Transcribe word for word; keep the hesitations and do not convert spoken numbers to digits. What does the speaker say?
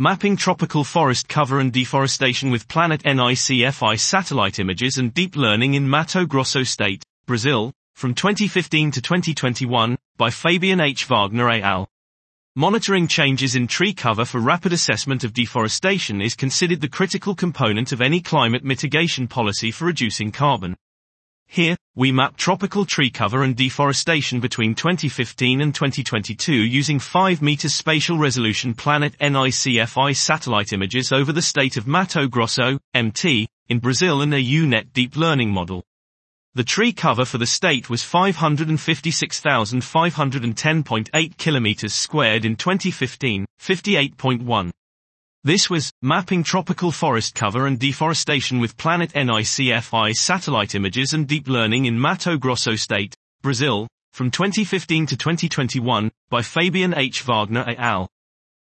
Mapping tropical forest cover and deforestation with Planet N I C F I satellite images and deep learning in Mato Grosso State, Brazil, from twenty fifteen to twenty twenty-one, by Fabien H. Wagner et al. Monitoring changes in tree cover for rapid assessment of deforestation is considered the critical component of any climate mitigation policy for reducing carbon. Here, we map tropical tree cover and deforestation between twenty fifteen and twenty twenty-two using five meter spatial resolution Planet N I C F I satellite images over the state of Mato Grosso, M T, in Brazil and a U net deep learning model. The tree cover for the state was five hundred fifty-six thousand five hundred ten point eight kilometers squared in twenty fifteen, fifty-eight point one. This was mapping tropical forest cover and deforestation with Planet N I C F I satellite images and deep learning in Mato Grosso State, Brazil, from twenty fifteen to twenty twenty-one, by Fabien H. Wagner et al.